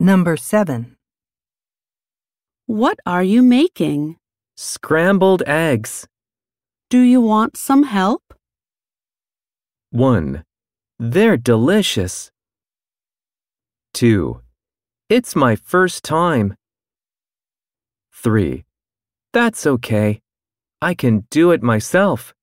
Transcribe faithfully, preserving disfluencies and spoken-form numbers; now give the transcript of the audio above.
Number seven. What are you making? Scrambled eggs. Do you want some help? one. They're delicious. two. It's my first time. three. That's okay. I can do it myself.